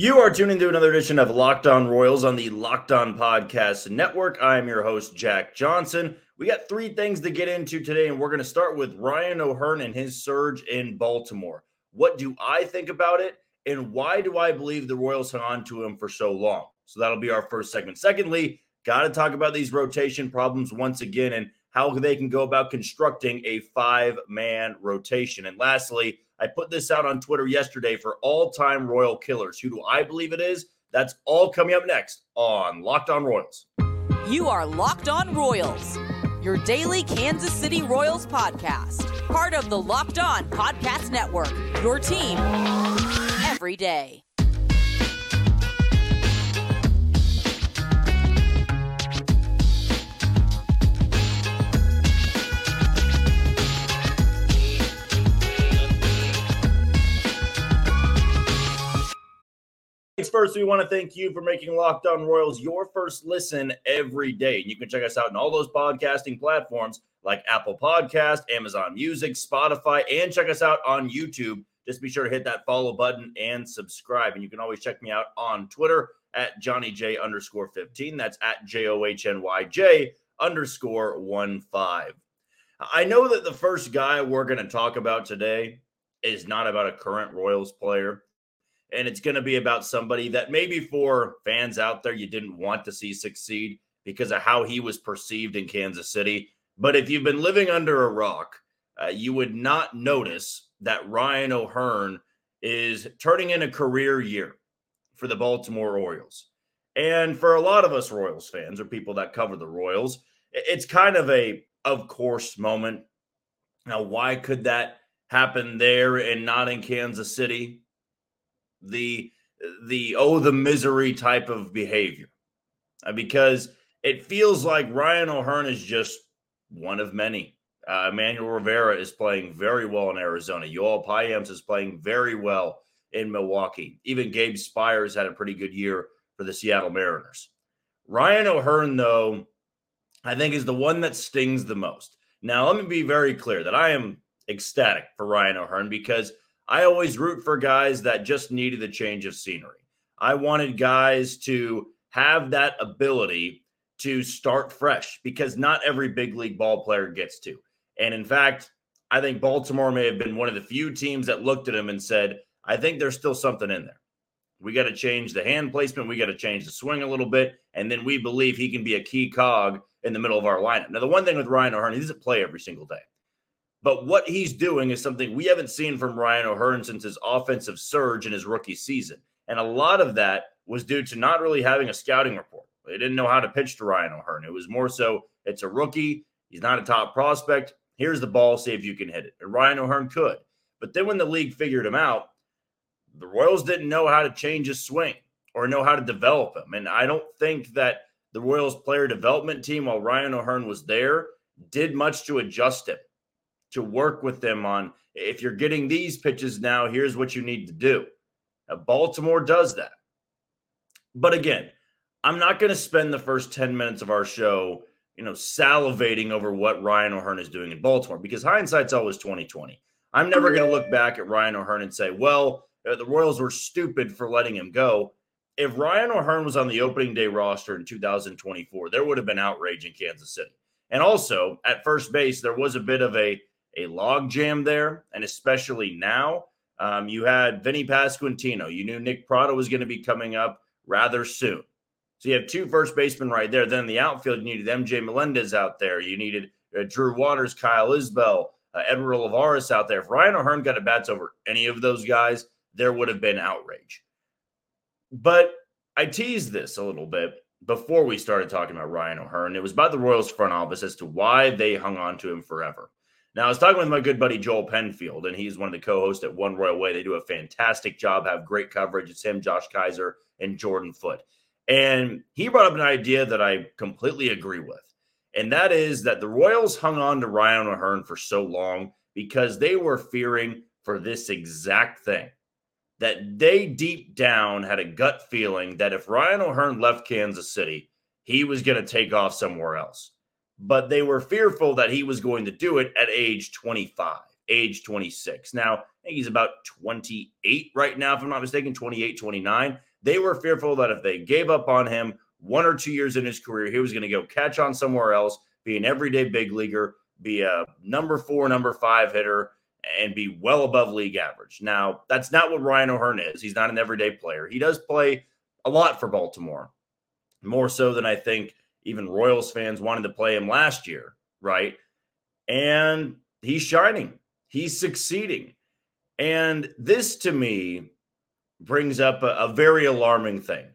You are tuning to another edition of Locked On Royals on the Locked On Podcast Network. I am your host, Jack Johnson. We got three things to get into today, and we're going to start with Ryan O'Hearn and his surge in Baltimore. What do I think about it, and why do I believe the Royals hung on to him for so long? So that'll be our first segment. Secondly, got to talk about these rotation problems once again and how they can go about constructing a five-man rotation. And lastly, I put this out on Twitter yesterday for all-time Royal killers. Who do I believe it is? That's all coming up next on Locked On Royals. You are Locked On Royals, your daily Kansas City Royals podcast. Part of the Locked On Podcast Network, your team every day. First, we want to thank you for making Locked On Royals your first listen every day. You can check us out on all those podcasting platforms like Apple Podcast, Amazon Music, Spotify, and check us out on YouTube. Just be sure to hit that follow button and subscribe. And you can always check me out on Twitter at JohnnyJ_15. That's at JOHNYJ_15. I know that the first guy we're going to talk about today is not about a current Royals player. And it's going to be about somebody that maybe for fans out there, you didn't want to see succeed because of how he was perceived in Kansas City. But if you've been living under a rock, you would not notice that Ryan O'Hearn is turning in a career year for the Baltimore Orioles. And for a lot of us Royals fans or people that cover the Royals, it's kind of a, of course, moment. Now, why could that happen there and not in Kansas City? The misery type of behavior, because it feels like Ryan O'Hearn is just one of many. Emmanuel Rivera is playing very well in Arizona. Yoel Piams is playing very well in Milwaukee. Even Gabe Spires had a pretty good year for the Seattle Mariners. Ryan O'Hearn, though, I think is the one that stings the most. Now, let me be very clear that I am ecstatic for Ryan O'Hearn because I always root for guys that just needed a change of scenery. I wanted guys to have that ability to start fresh because not every big league ball player gets to. And in fact, I think Baltimore may have been one of the few teams that looked at him and said, I think there's still something in there. We got to change the hand placement. We got to change the swing a little bit. And then we believe he can be a key cog in the middle of our lineup. Now, the one thing with Ryan O'Hearn, he doesn't play every single day. But what he's doing is something we haven't seen from Ryan O'Hearn since his offensive surge in his rookie season. And a lot of that was due to not really having a scouting report. They didn't know how to pitch to Ryan O'Hearn. It was more so, it's a rookie. He's not a top prospect. Here's the ball. See if you can hit it. And Ryan O'Hearn could. But then when the league figured him out, the Royals didn't know how to change his swing or know how to develop him. And I don't think that the Royals player development team, while Ryan O'Hearn was there, did much to adjust him, to work with them on, if you're getting these pitches now, here's what you need to do. Now, Baltimore does that. But again, I'm not going to spend the first 10 minutes of our show, salivating over what Ryan O'Hearn is doing in Baltimore, because hindsight's always 20/20. I'm never going to look back at Ryan O'Hearn and say, well, the Royals were stupid for letting him go. If Ryan O'Hearn was on the opening day roster in 2024, there would have been outrage in Kansas City. And also, at first base, there was a bit of a log jam there, and especially now, you had Vinny Pasquantino. You knew Nick Prado was going to be coming up rather soon. So you have two first basemen right there. Then in the outfield, you needed MJ Melendez out there. You needed Drew Waters, Kyle Isbell, Edward Olivares out there. If Ryan O'Hearn got a bats over any of those guys, there would have been outrage. But I teased this a little bit before we started talking about Ryan O'Hearn. It was about the Royals front office as to why they hung on to him forever. Now, I was talking with my good buddy Joel Penfield, and he's one of the co-hosts at One Royal Way. They do a fantastic job, have great coverage. It's him, Josh Kaiser, and Jordan Foote. And he brought up an idea that I completely agree with, and that is that the Royals hung on to Ryan O'Hearn for so long because they were fearing for this exact thing, that they deep down had a gut feeling that if Ryan O'Hearn left Kansas City, he was going to take off somewhere else. But they were fearful that he was going to do it at age 25, age 26. Now, I think he's about 28 right now, if I'm not mistaken, 28, 29. They were fearful that if they gave up on him 1 or 2 years in his career, he was going to go catch on somewhere else, be an everyday big leaguer, be a number four, number five hitter, and be well above league average. Now, that's not what Ryan O'Hearn is. He's not an everyday player. He does play a lot for Baltimore, more so than I think even Royals fans wanted to play him last year, right? And he's shining. He's succeeding. And this, to me, brings up a very alarming thing,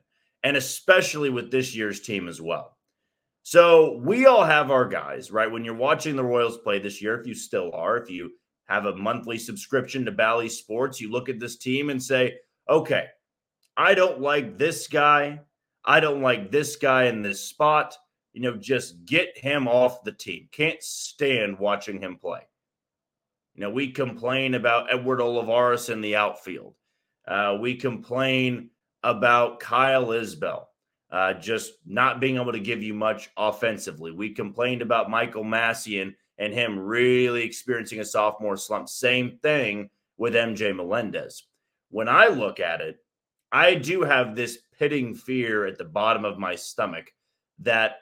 and especially with this year's team as well. So we all have our guys, right? When you're watching the Royals play this year, if you still are, if you have a monthly subscription to Bally Sports, you look at this team and say, okay, I don't like this guy. I don't like this guy in this spot. You know, just get him off the team. Can't stand watching him play. You know, we complain about Edward Olivares in the outfield. We complain about Kyle Isbell just not being able to give you much offensively. We complained about Michael Massian and him really experiencing a sophomore slump. Same thing with MJ Melendez. When I look at it, I do have this pitting fear at the bottom of my stomach that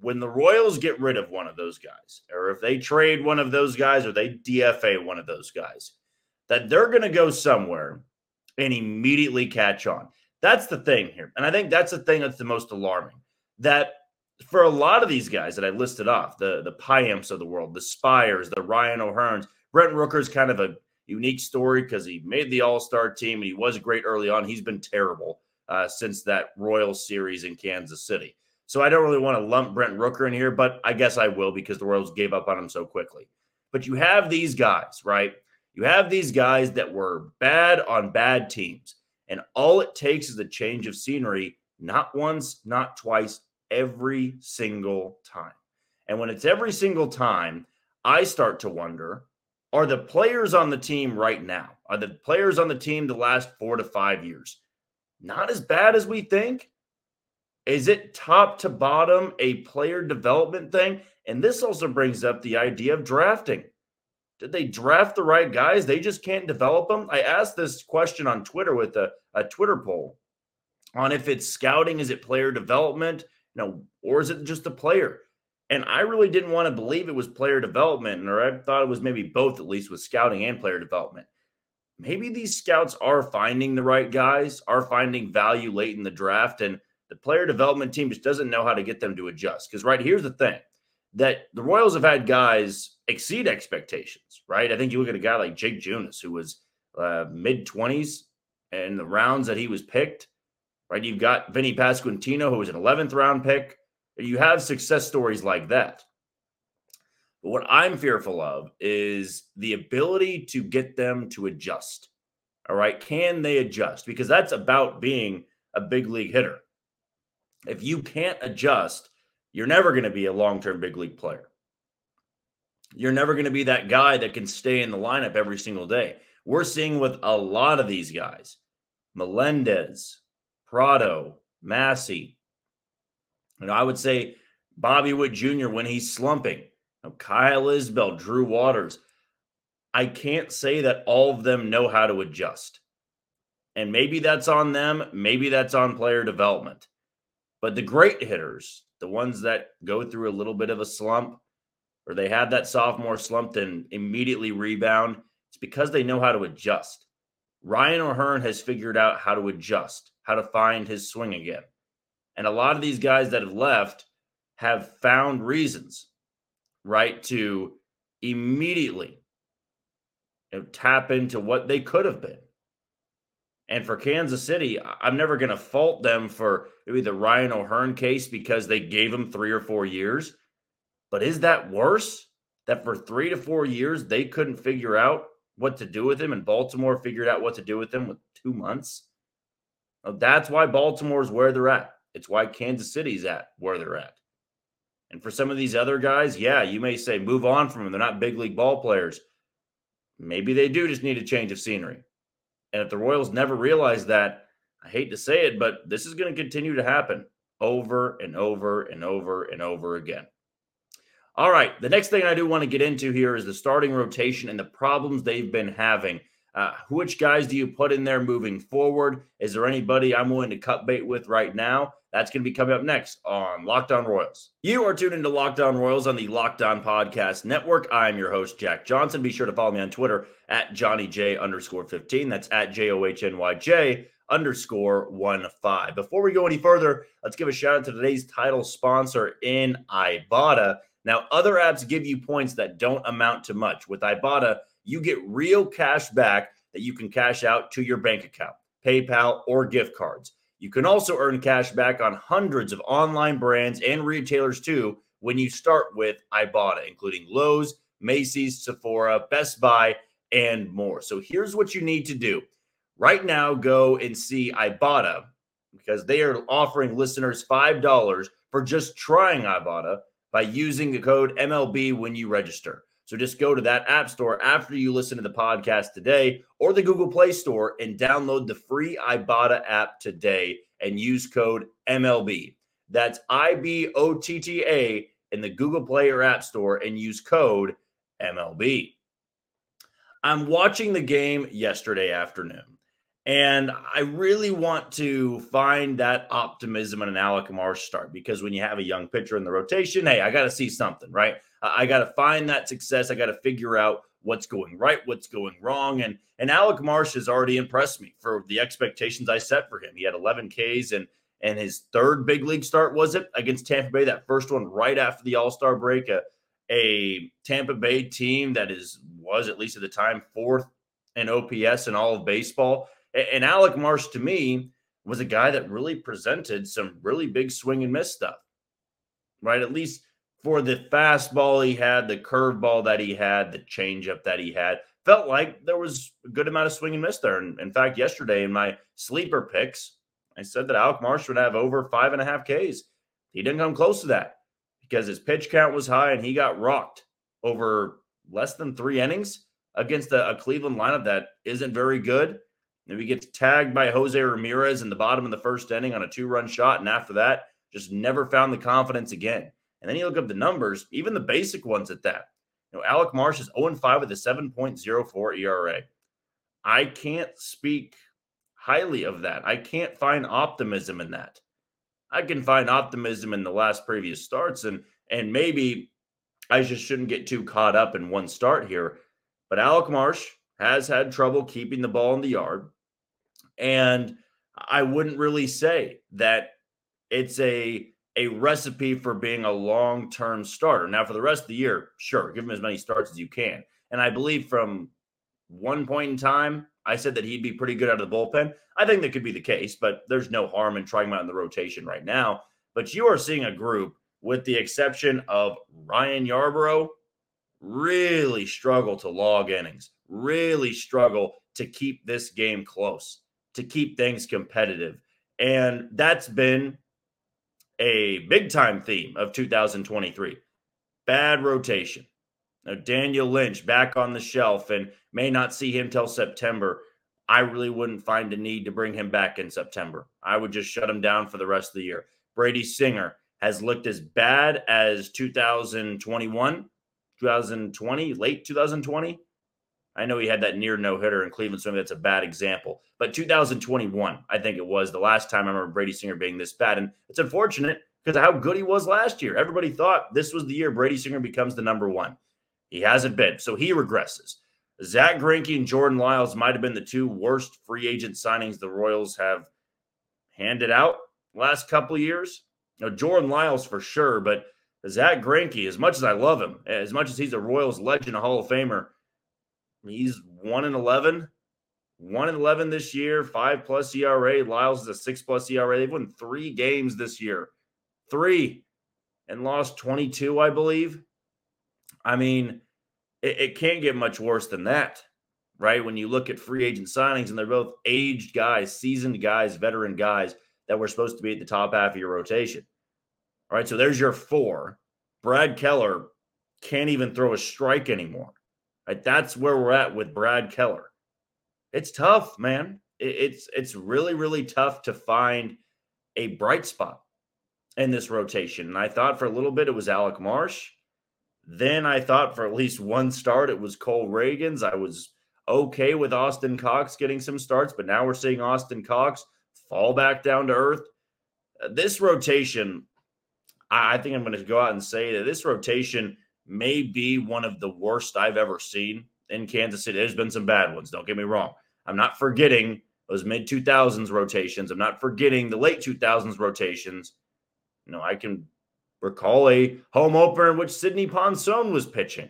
when the Royals get rid of one of those guys, or if they trade one of those guys, or they DFA one of those guys, that they're going to go somewhere and immediately catch on. That's the thing here. And I think that's the thing that's the most alarming, that for a lot of these guys that I listed off, the Piamps of the world, the Spires, the Ryan O'Hearns, Brent Rooker's kind of a unique story because he made the All-Star team and he was great early on. He's been terrible since that Royal series in Kansas City. So I don't really want to lump Brent Rooker in here, but I guess I will because the Royals gave up on him so quickly. But you have these guys, right? You have these guys that were bad on bad teams, and all it takes is a change of scenery, not once, not twice, every single time. And when it's every single time, I start to wonder, are the players on the team right now, are the players on the team the last 4 to 5 years not as bad as we think? Is it top to bottom a player development thing? And this also brings up the idea of drafting. Did they draft the right guys? They just can't develop them? I asked this question on Twitter with a Twitter poll on if it's scouting, is it player development, or is it just the player? And I really didn't want to believe it was player development, or I thought it was maybe both, at least with scouting and player development. Maybe these scouts are finding the right guys, are finding value late in the draft, and the player development team just doesn't know how to get them to adjust. Because, right, here's the thing, that the Royals have had guys exceed expectations, right? I think you look at a guy like Jake Junis, who was mid-20s and the rounds that he was picked, right? You've got Vinny Pasquantino, who was an 11th round pick. You have success stories like that. But what I'm fearful of is the ability to get them to adjust, all right? Can they adjust? Because that's about being a big league hitter. If you can't adjust, you're never going to be a long-term big league player. You're never going to be that guy that can stay in the lineup every single day. We're seeing with a lot of these guys, Melendez, Prado, Massey. I would say Bobby Witt Jr. when he's slumping, Kyle Isbell, Drew Waters. I can't say that all of them know how to adjust. And maybe that's on them. Maybe that's on player development. But the great hitters, the ones that go through a little bit of a slump, or they have that sophomore slump and immediately rebound, it's because they know how to adjust. Ryan O'Hearn has figured out how to adjust, how to find his swing again. And a lot of these guys that have left have found reasons, right, to immediately tap into what they could have been. And for Kansas City, I'm never going to fault them for maybe the Ryan O'Hearn case because they gave him 3 or 4 years. But is that worse? That for 3 to 4 years, they couldn't figure out what to do with him, and Baltimore figured out what to do with him with 2 months? Now, that's why Baltimore is where they're at. It's why Kansas City's at where they're at. And for some of these other guys, yeah, you may say move on from them. They're not big league ball players. Maybe they do just need a change of scenery. And if the Royals never realize that, I hate to say it, but this is going to continue to happen over and over and over and over again. All right, the next thing I do want to get into here is the starting rotation and the problems they've been having. Which guys do you put in there moving forward? Is there anybody I'm willing to cut bait with right now? That's going to be coming up next on Locked On Royals. You are tuned into Locked On Royals on the Locked On Podcast Network. I'm your host, Jack Johnson. Be sure to follow me on Twitter at JohnnyJ_15. That's at JOHNYJ_15. Before we go any further, let's give a shout out to today's title sponsor in Ibotta. Now, other apps give you points that don't amount to much. With Ibotta, you get real cash back that you can cash out to your bank account, PayPal, or gift cards. You can also earn cash back on hundreds of online brands and retailers, too, when you start with Ibotta, including Lowe's, Macy's, Sephora, Best Buy, and more. So here's what you need to do. Right now, go and see Ibotta because they are offering listeners $5 for just trying Ibotta by using the code MLB when you register. So just go to that app store after you listen to the podcast today or the Google Play Store and download the free Ibotta app today and use code MLB. That's IBOTTA in the Google Play or App Store and use code MLB. I'm watching the game yesterday afternoon, and I really want to find that optimism in an Alec Marsh start because when you have a young pitcher in the rotation, hey, I got to see something, right? I got to find that success. I got to figure out what's going right, what's going wrong. And Alec Marsh has already impressed me for the expectations I set for him. He had 11 Ks and his third big league start, was it, against Tampa Bay, that first one right after the All-Star break, a Tampa Bay team that was at least at the time, fourth in OPS in all of baseball. And Alec Marsh, to me, was a guy that really presented some really big swing and miss stuff, right? At least for the fastball he had, the curveball that he had, the changeup that he had, felt like there was a good amount of swing and miss there. And in fact, yesterday in my sleeper picks, I said that Alec Marsh would have over 5.5 Ks. He didn't come close to that because his pitch count was high and he got rocked over less than 3 innings against a Cleveland lineup that isn't very good. And he gets tagged by Jose Ramirez in the bottom of the first inning on a 2-run shot. And after that, just never found the confidence again. And then you look up the numbers, even the basic ones at that. You know, Alec Marsh is 0-5 with a 7.04 ERA. I can't speak highly of that. I can't find optimism in that. I can find optimism in the last previous starts, and maybe I just shouldn't get too caught up in one start here. But Alec Marsh has had trouble keeping the ball in the yard, and I wouldn't really say that it's a recipe for being a long-term starter. Now, for the rest of the year, sure, give him as many starts as you can. And I believe from one point in time, I said that he'd be pretty good out of the bullpen. I think that could be the case, but there's no harm in trying him out in the rotation right now. But you are seeing a group, with the exception of Ryan Yarbrough, really struggle to log innings, really struggle to keep this game close, to keep things competitive. And that's been a big-time theme of 2023, bad rotation. Now, Daniel Lynch back on the shelf and may not see him till September. I really wouldn't find a need to bring him back in September. I would just shut him down for the rest of the year. Brady Singer has looked as bad as 2021, 2020, late 2020. I know he had that near no-hitter in Cleveland, so maybe that's a bad example. But 2021, I think it was the last time I remember Brady Singer being this bad. And it's unfortunate because of how good he was last year. Everybody thought this was the year Brady Singer becomes the number one. He hasn't been, so he regresses. Zach Greinke and Jordan Lyles might have been the two worst free agent signings the Royals have handed out last couple of years. Now, Jordan Lyles for sure, but Zach Greinke, as much as I love him, as much as he's a Royals legend, a Hall of Famer, he's 1-11 this year, 5+ ERA. Lyles is a 6+ ERA. They've won 3 games this year, 3, and lost 22, I believe. I mean, it can't get much worse than that, right? When you look at free agent signings, and they're both aged guys, seasoned guys, veteran guys that were supposed to be at the top half of your rotation. All right, so there's your 4. Brad Keller can't even throw a strike anymore. Right, that's where we're at with Brad Keller. It's tough, man. It's really, really tough to find a bright spot in this rotation. And I thought for a little bit it was Alec Marsh. Then I thought for at least one start it was Cole Ragans. I was okay with Austin Cox getting some starts, but now we're seeing Austin Cox fall back down to earth. This rotation, I think I'm going to go out and say that this rotation may be one of the worst I've ever seen in Kansas City. There's been some bad ones, don't get me wrong. I'm not forgetting those mid-2000s rotations. I'm not forgetting the late 2000s rotations. You know, I can recall a home opener in which Sidney Ponson was pitching,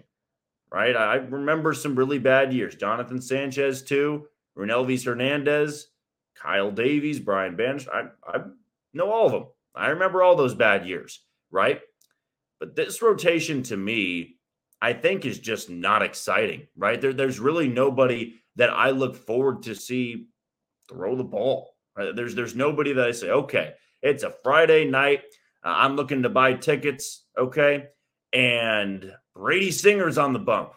right? I remember some really bad years. Jonathan Sanchez, too. Ronelvis Hernandez, Kyle Davies, Brian Banish. I know all of them. I remember all those bad years, right? But this rotation to me, I think is just not exciting, right? There's really nobody that I look forward to see throw the ball. Right? There's nobody that I say, okay, it's a Friday night. I'm looking to buy tickets, okay? And Brady Singer's on the bump.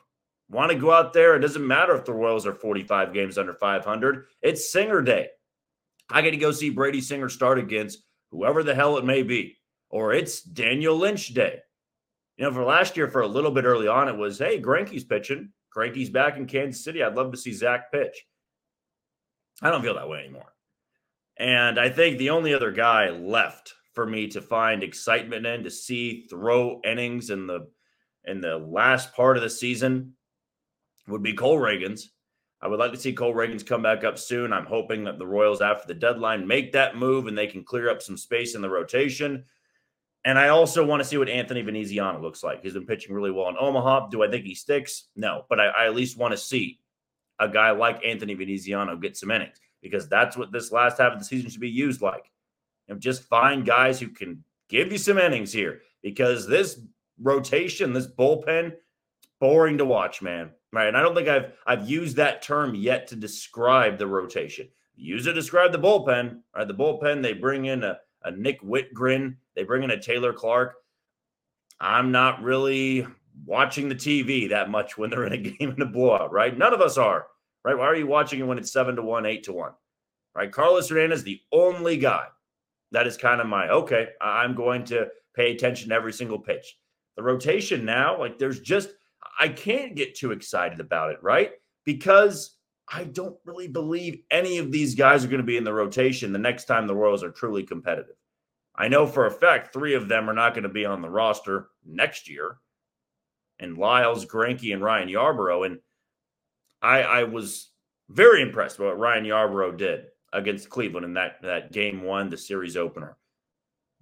Want to go out there. It doesn't matter if the Royals are 45 games under 500. It's Singer Day. I get to go see Brady Singer start against whoever the hell it may be. Or it's Daniel Lynch Day. You know, for last year, for a little bit early on, it was, hey, Greinke's pitching. Greinke's back in Kansas City. I'd love to see Zach pitch. I don't feel that way anymore. And I think the only other guy left for me to find excitement in, to see throw innings in the last part of the season would be Cole Ragans. I would like to see Cole Ragans come back up soon. I'm hoping that the Royals, after the deadline, make that move and they can clear up some space in the rotation. And I also want to see what Anthony Veneziano looks like. He's been pitching really well in Omaha. Do I think he sticks? No, but I at least want to see a guy like Anthony Veneziano get some innings, because that's what this last half of the season should be used like. And just find guys who can give you some innings here, because this rotation, this bullpen, it's boring to watch, man. Right? And I don't think I've used that term yet to describe the rotation. Use it to describe the bullpen. Right? The bullpen, they bring in a Nick Whitgren. They bring in a Taylor Clark. I'm not really watching the TV that much when they're in a game in a blowout, right? None of us are, right? Why are you watching it when it's 7-1, 8-1, right? Carlos Hernandez, the only guy that is kind of my, okay, I'm going to pay attention to every single pitch. The rotation now, like there's just, I can't get too excited about it, right? Because I don't really believe any of these guys are going to be in the rotation the next time the Royals are truly competitive. I know for a fact 3 of them are not going to be on the roster next year, and Lyles, Greinke, and Ryan Yarbrough. And I was very impressed by what Ryan Yarbrough did against Cleveland in that game one, the series opener.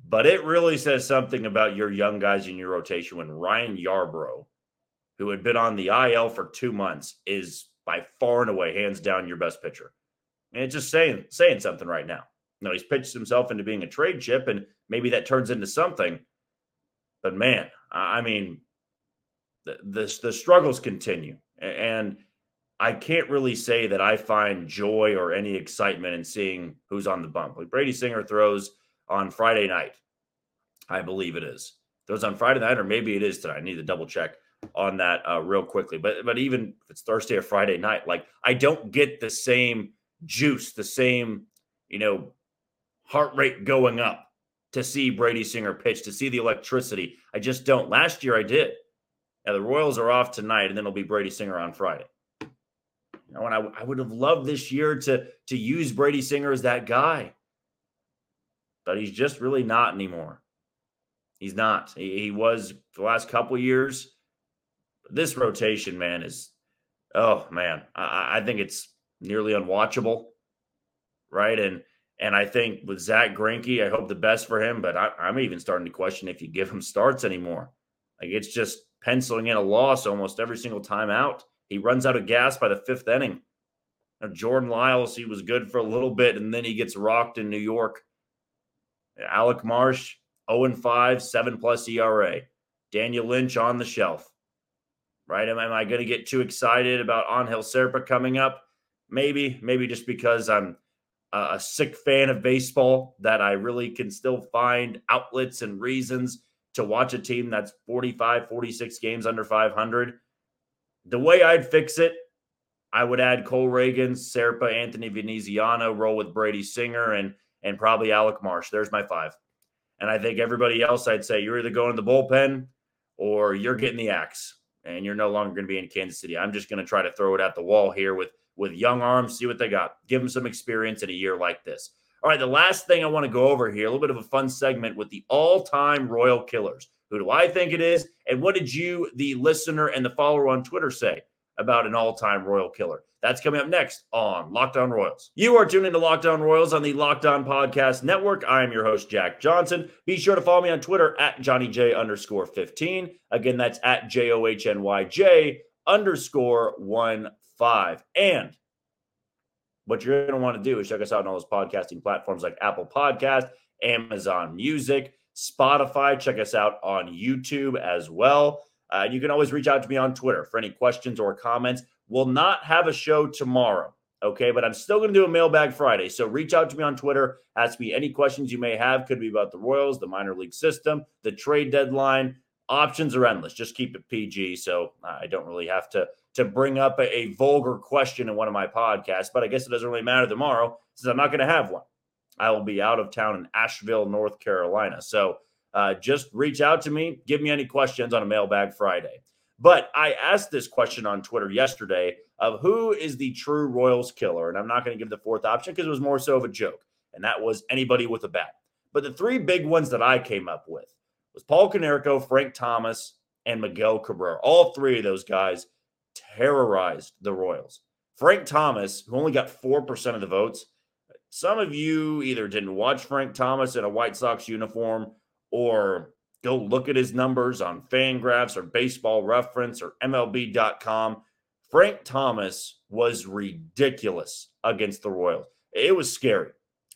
But it really says something about your young guys in your rotation when Ryan Yarbrough, who had been on the IL for 2 months, is by far and away, hands down, your best pitcher. And it's just saying something right now. No, he's pitched himself into being a trade chip, and maybe that turns into something. But, man, I mean, the struggles continue. And I can't really say that I find joy or any excitement in seeing who's on the bump. Like Brady Singer throws on Friday night, I believe it is. Throws on Friday night, or maybe it is tonight. I need to double check on that real quickly. But even if it's Thursday or Friday night, like I don't get the same juice, the same, you know, heart rate going up to see Brady Singer pitch, to see the electricity. I just don't. Last year I did. Now the Royals are off tonight, and then it'll be Brady Singer on Friday. You know, and I would have loved this year to use Brady Singer as that guy. But he's just really not anymore. He's not. He was the last couple years. This rotation, man, is, oh, man, I think it's nearly unwatchable, right? And I think with Zach Greinke, I hope the best for him, but I'm even starting to question if you give him starts anymore. Like, it's just penciling in a loss almost every single time out. He runs out of gas by the 5th inning. Now, Jordan Lyles, he was good for a little bit, and then he gets rocked in New York. Alec Marsh, 0-5, 7-plus ERA. Daniel Lynch on the shelf. Right? Am I going to get too excited about Angel Serpa coming up? Maybe just because I'm a sick fan of baseball that I really can still find outlets and reasons to watch a team that's 45, 46 games under 500. The way I'd fix it, I would add Cole Ragans, Serpa, Anthony Veneziano, roll with Brady Singer, and probably Alec Marsh. There's my 5. And I think everybody else, I'd say you're either going to the bullpen or you're getting the axe. and you're no longer going to be in Kansas City. I'm just going to try to throw it at the wall here with young arms, see what they got, give them some experience in a year like this. All right, the last thing I want to go over here, a little bit of a fun segment with the all-time Royal Killers. Who do I think it is? And what did you, the listener and the follower on Twitter, say about an all-time Royal Killer? That's coming up next on Locked On Royals. You are tuned into Locked On Royals on the Locked On Podcast Network. I am your host, Jack Johnson. Be sure to follow me on Twitter at JohnnyJ_15. Again, that's at JOHNYJ_15. And what you're going to want to do is check us out on all those podcasting platforms like Apple Podcast, Amazon Music, Spotify. Check us out on YouTube as well. You can always reach out to me on Twitter for any questions or comments. We'll not have a show tomorrow, okay? But I'm still going to do a Mailbag Friday. So reach out to me on Twitter. Ask me any questions you may have. Could be about the Royals, the minor league system, the trade deadline. Options are endless. Just keep it PG. So I don't really have to bring up a vulgar question in one of my podcasts, but I guess it doesn't really matter tomorrow since I'm not going to have one. I will be out of town in Asheville, North Carolina. So just reach out to me. Give me any questions on a Mailbag Friday. But I asked this question on Twitter yesterday of who is the true Royals killer? And I'm not going to give the fourth option because it was more so of a joke. And that was anybody with a bat. But the three big ones that I came up with was Paul Konerko, Frank Thomas, and Miguel Cabrera. All three of those guys terrorized the Royals. Frank Thomas, who only got 4% of the votes. Some of you either didn't watch Frank Thomas in a White Sox uniform or go look at his numbers on FanGraphs or Baseball Reference or MLB.com. Frank Thomas was ridiculous against the Royals. It was scary.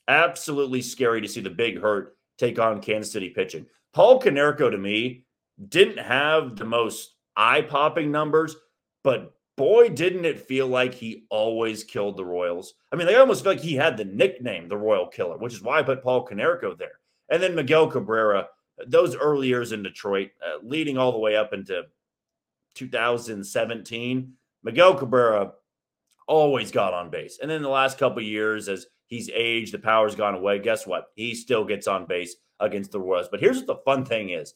Absolutely scary to see the Big Hurt take on Kansas City pitching. Paul Konerko, to me, didn't have the most eye-popping numbers, but boy, didn't it feel like he always killed the Royals. I mean, they almost feel like he had the nickname, the Royal Killer, which is why I put Paul Konerko there. And then Miguel Cabrera, those early years in Detroit, leading all the way up into 2017, Miguel Cabrera always got on base. And then the last couple of years, as he's aged, the power's gone away. Guess what? He still gets on base against the Royals. But here's what the fun thing is.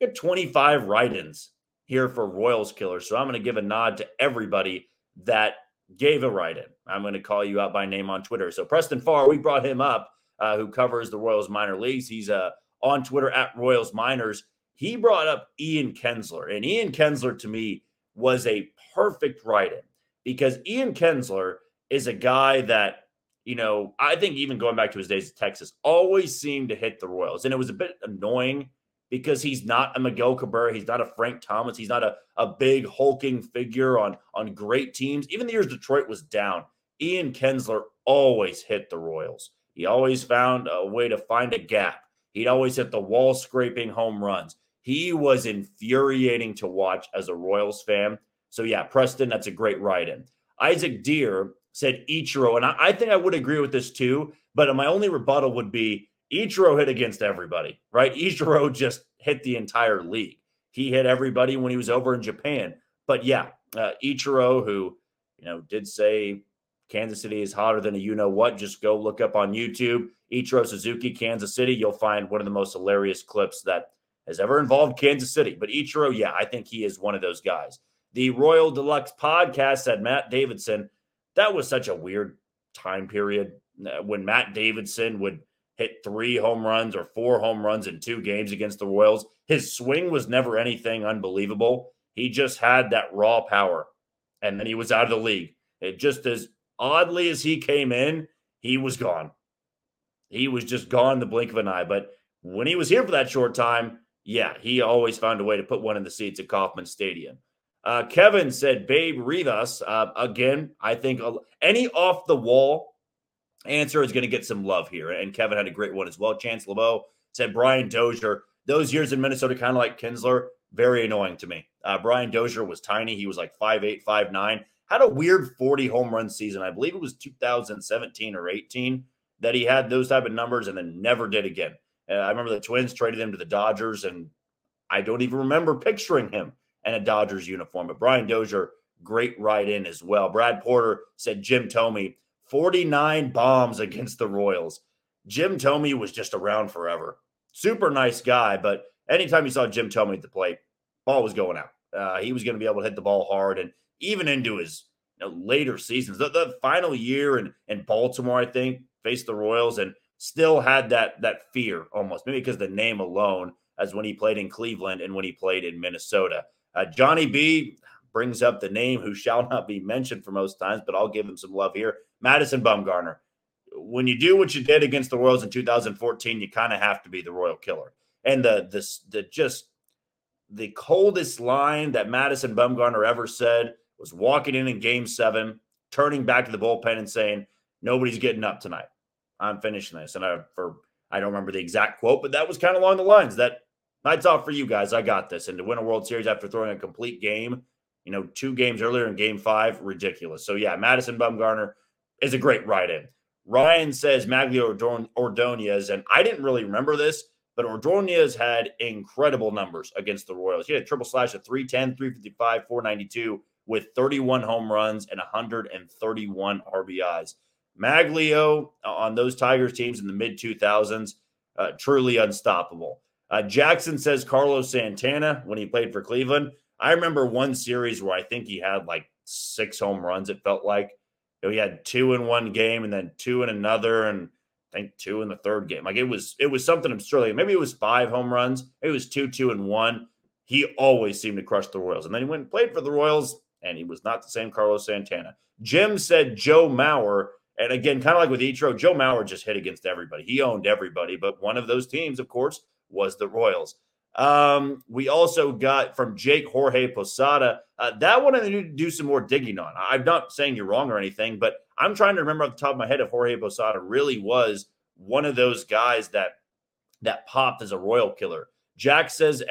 We have 25 write-ins here for Royals Killers. So I'm going to give a nod to everybody that gave a write-in. I'm going to call you out by name on Twitter. So Preston Farr, we brought him up, who covers the Royals minor leagues. He's on Twitter at Royals Minors. He brought up Ian Kinsler. And Ian Kinsler, to me, was a perfect write-in because Ian Kinsler is a guy that, you know, I think even going back to his days at Texas, always seemed to hit the Royals. And it was a bit annoying because he's not a Miguel Cabrera. He's not a Frank Thomas. He's not a big hulking figure on great teams. Even the years Detroit was down, Ian Kinsler always hit the Royals. He always found a way to find a gap. He'd always hit the wall scraping home runs. He was infuriating to watch as a Royals fan. So yeah, Preston, that's a great write-in. Isaac Deere said Ichiro, and I think I would agree with this too, but my only rebuttal would be Ichiro hit against everybody, right? Ichiro just hit the entire league. He hit everybody when he was over in Japan. But yeah, Ichiro, who, you know, did say Kansas City is hotter than a you-know-what. Just go look up on YouTube, Ichiro Suzuki, Kansas City. You'll find one of the most hilarious clips that has ever involved Kansas City. But Ichiro, yeah, I think he is one of those guys. The Royal Deluxe podcast said Matt Davidson. That was such a weird time period when Matt Davidson would hit 3 home runs or 4 home runs in 2 games against the Royals. His swing was never anything unbelievable. He just had that raw power, and then he was out of the league. It just as oddly as he came in, he was gone. He was just gone in the blink of an eye. But when he was here for that short time, yeah, he always found a way to put one in the seats at Kauffman Stadium. Kevin said, Babe Rivas. Again, I think any off-the-wall answer is going to get some love here. And Kevin had a great one as well. Chance LeBeau said Brian Dozier. Those years in Minnesota, kind of like Kinsler, very annoying to me. Brian Dozier was tiny. He was like 5'8", 5'9". Had a weird 40-home run season. I believe it was 2017 or 18 that he had those type of numbers and then never did again. I remember the Twins traded him to the Dodgers, and I don't even remember picturing him and a Dodgers uniform. But Brian Dozier, great write-in as well. Brad Porter said Jim Thome, 49 bombs against the Royals. Jim Thome was just around forever. Super nice guy, but anytime you saw Jim Thome at the plate, ball was going out. He was going to be able to hit the ball hard. And even into his later seasons, the final year in Baltimore, I think, faced the Royals and still had that fear almost, maybe because the name alone, as when he played in Cleveland and when he played in Minnesota. Johnny B brings up the name who shall not be mentioned for most times, but I'll give him some love here. Madison Bumgarner. When you do what you did against the Royals in 2014, you kind of have to be the Royal killer. And the coldest line that Madison Bumgarner ever said was walking in Game 7, turning back to the bullpen and saying, "Nobody's getting up tonight. I'm finishing this." And I don't remember the exact quote, but that was kind of along the lines that night's off for you guys. I got this. And to win a World Series after throwing a complete game, 2 games earlier in Game 5, ridiculous. So, yeah, Madison Bumgarner is a great write-in. Ryan says Maglio Ordonez, and I didn't really remember this, but Ordonez had incredible numbers against the Royals. He had a triple slash of 310, 355, 492 with 31 home runs and 131 RBIs. Maglio on those Tigers teams in the mid-2000s, truly unstoppable. Jackson says Carlos Santana when he played for Cleveland. I remember one series where I think he had like 6 home runs, it felt like. He had 2 in one game and then 2 in another and I think 2 in the third game. Like it was something absurd. Maybe it was 5 home runs. Maybe it was 2, 2, and 1. He always seemed to crush the Royals. And then he went and played for the Royals, and he was not the same Carlos Santana. Jim said Joe Mauer. And again, kind of like with Ichiro, Joe Mauer just hit against everybody. He owned everybody. But one of those teams, of course, was the Royals. We also got from Jake Jorge Posada. That one I'm going to do some more digging on. I'm not saying you're wrong or anything, but I'm trying to remember off the top of my head if Jorge Posada really was one of those guys that popped as a Royal killer. Jack says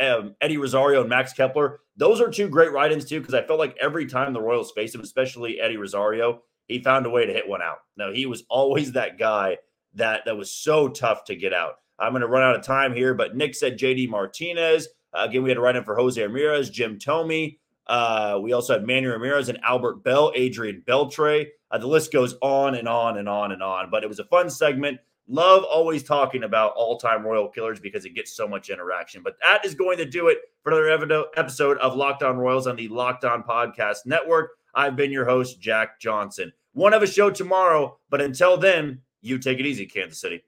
Eddie Rosario and Max Kepler. Those are 2 great write-ins too, because I felt like every time the Royals faced him, especially Eddie Rosario, he found a way to hit one out. No, he was always that guy that was so tough to get out. I'm going to run out of time here, but Nick said J.D. Martinez. Again, we had a write-in for Jose Ramirez, Jim Thome. We also had Manny Ramirez and Albert Bell, Adrian Beltre. The list goes on and on and on and on, but it was a fun segment. Love always talking about all-time Royal killers because it gets so much interaction. But that is going to do it for another episode of Locked On Royals on the Locked On Podcast Network. I've been your host, Jack Johnson. Won't have a show tomorrow, but until then, you take it easy, Kansas City.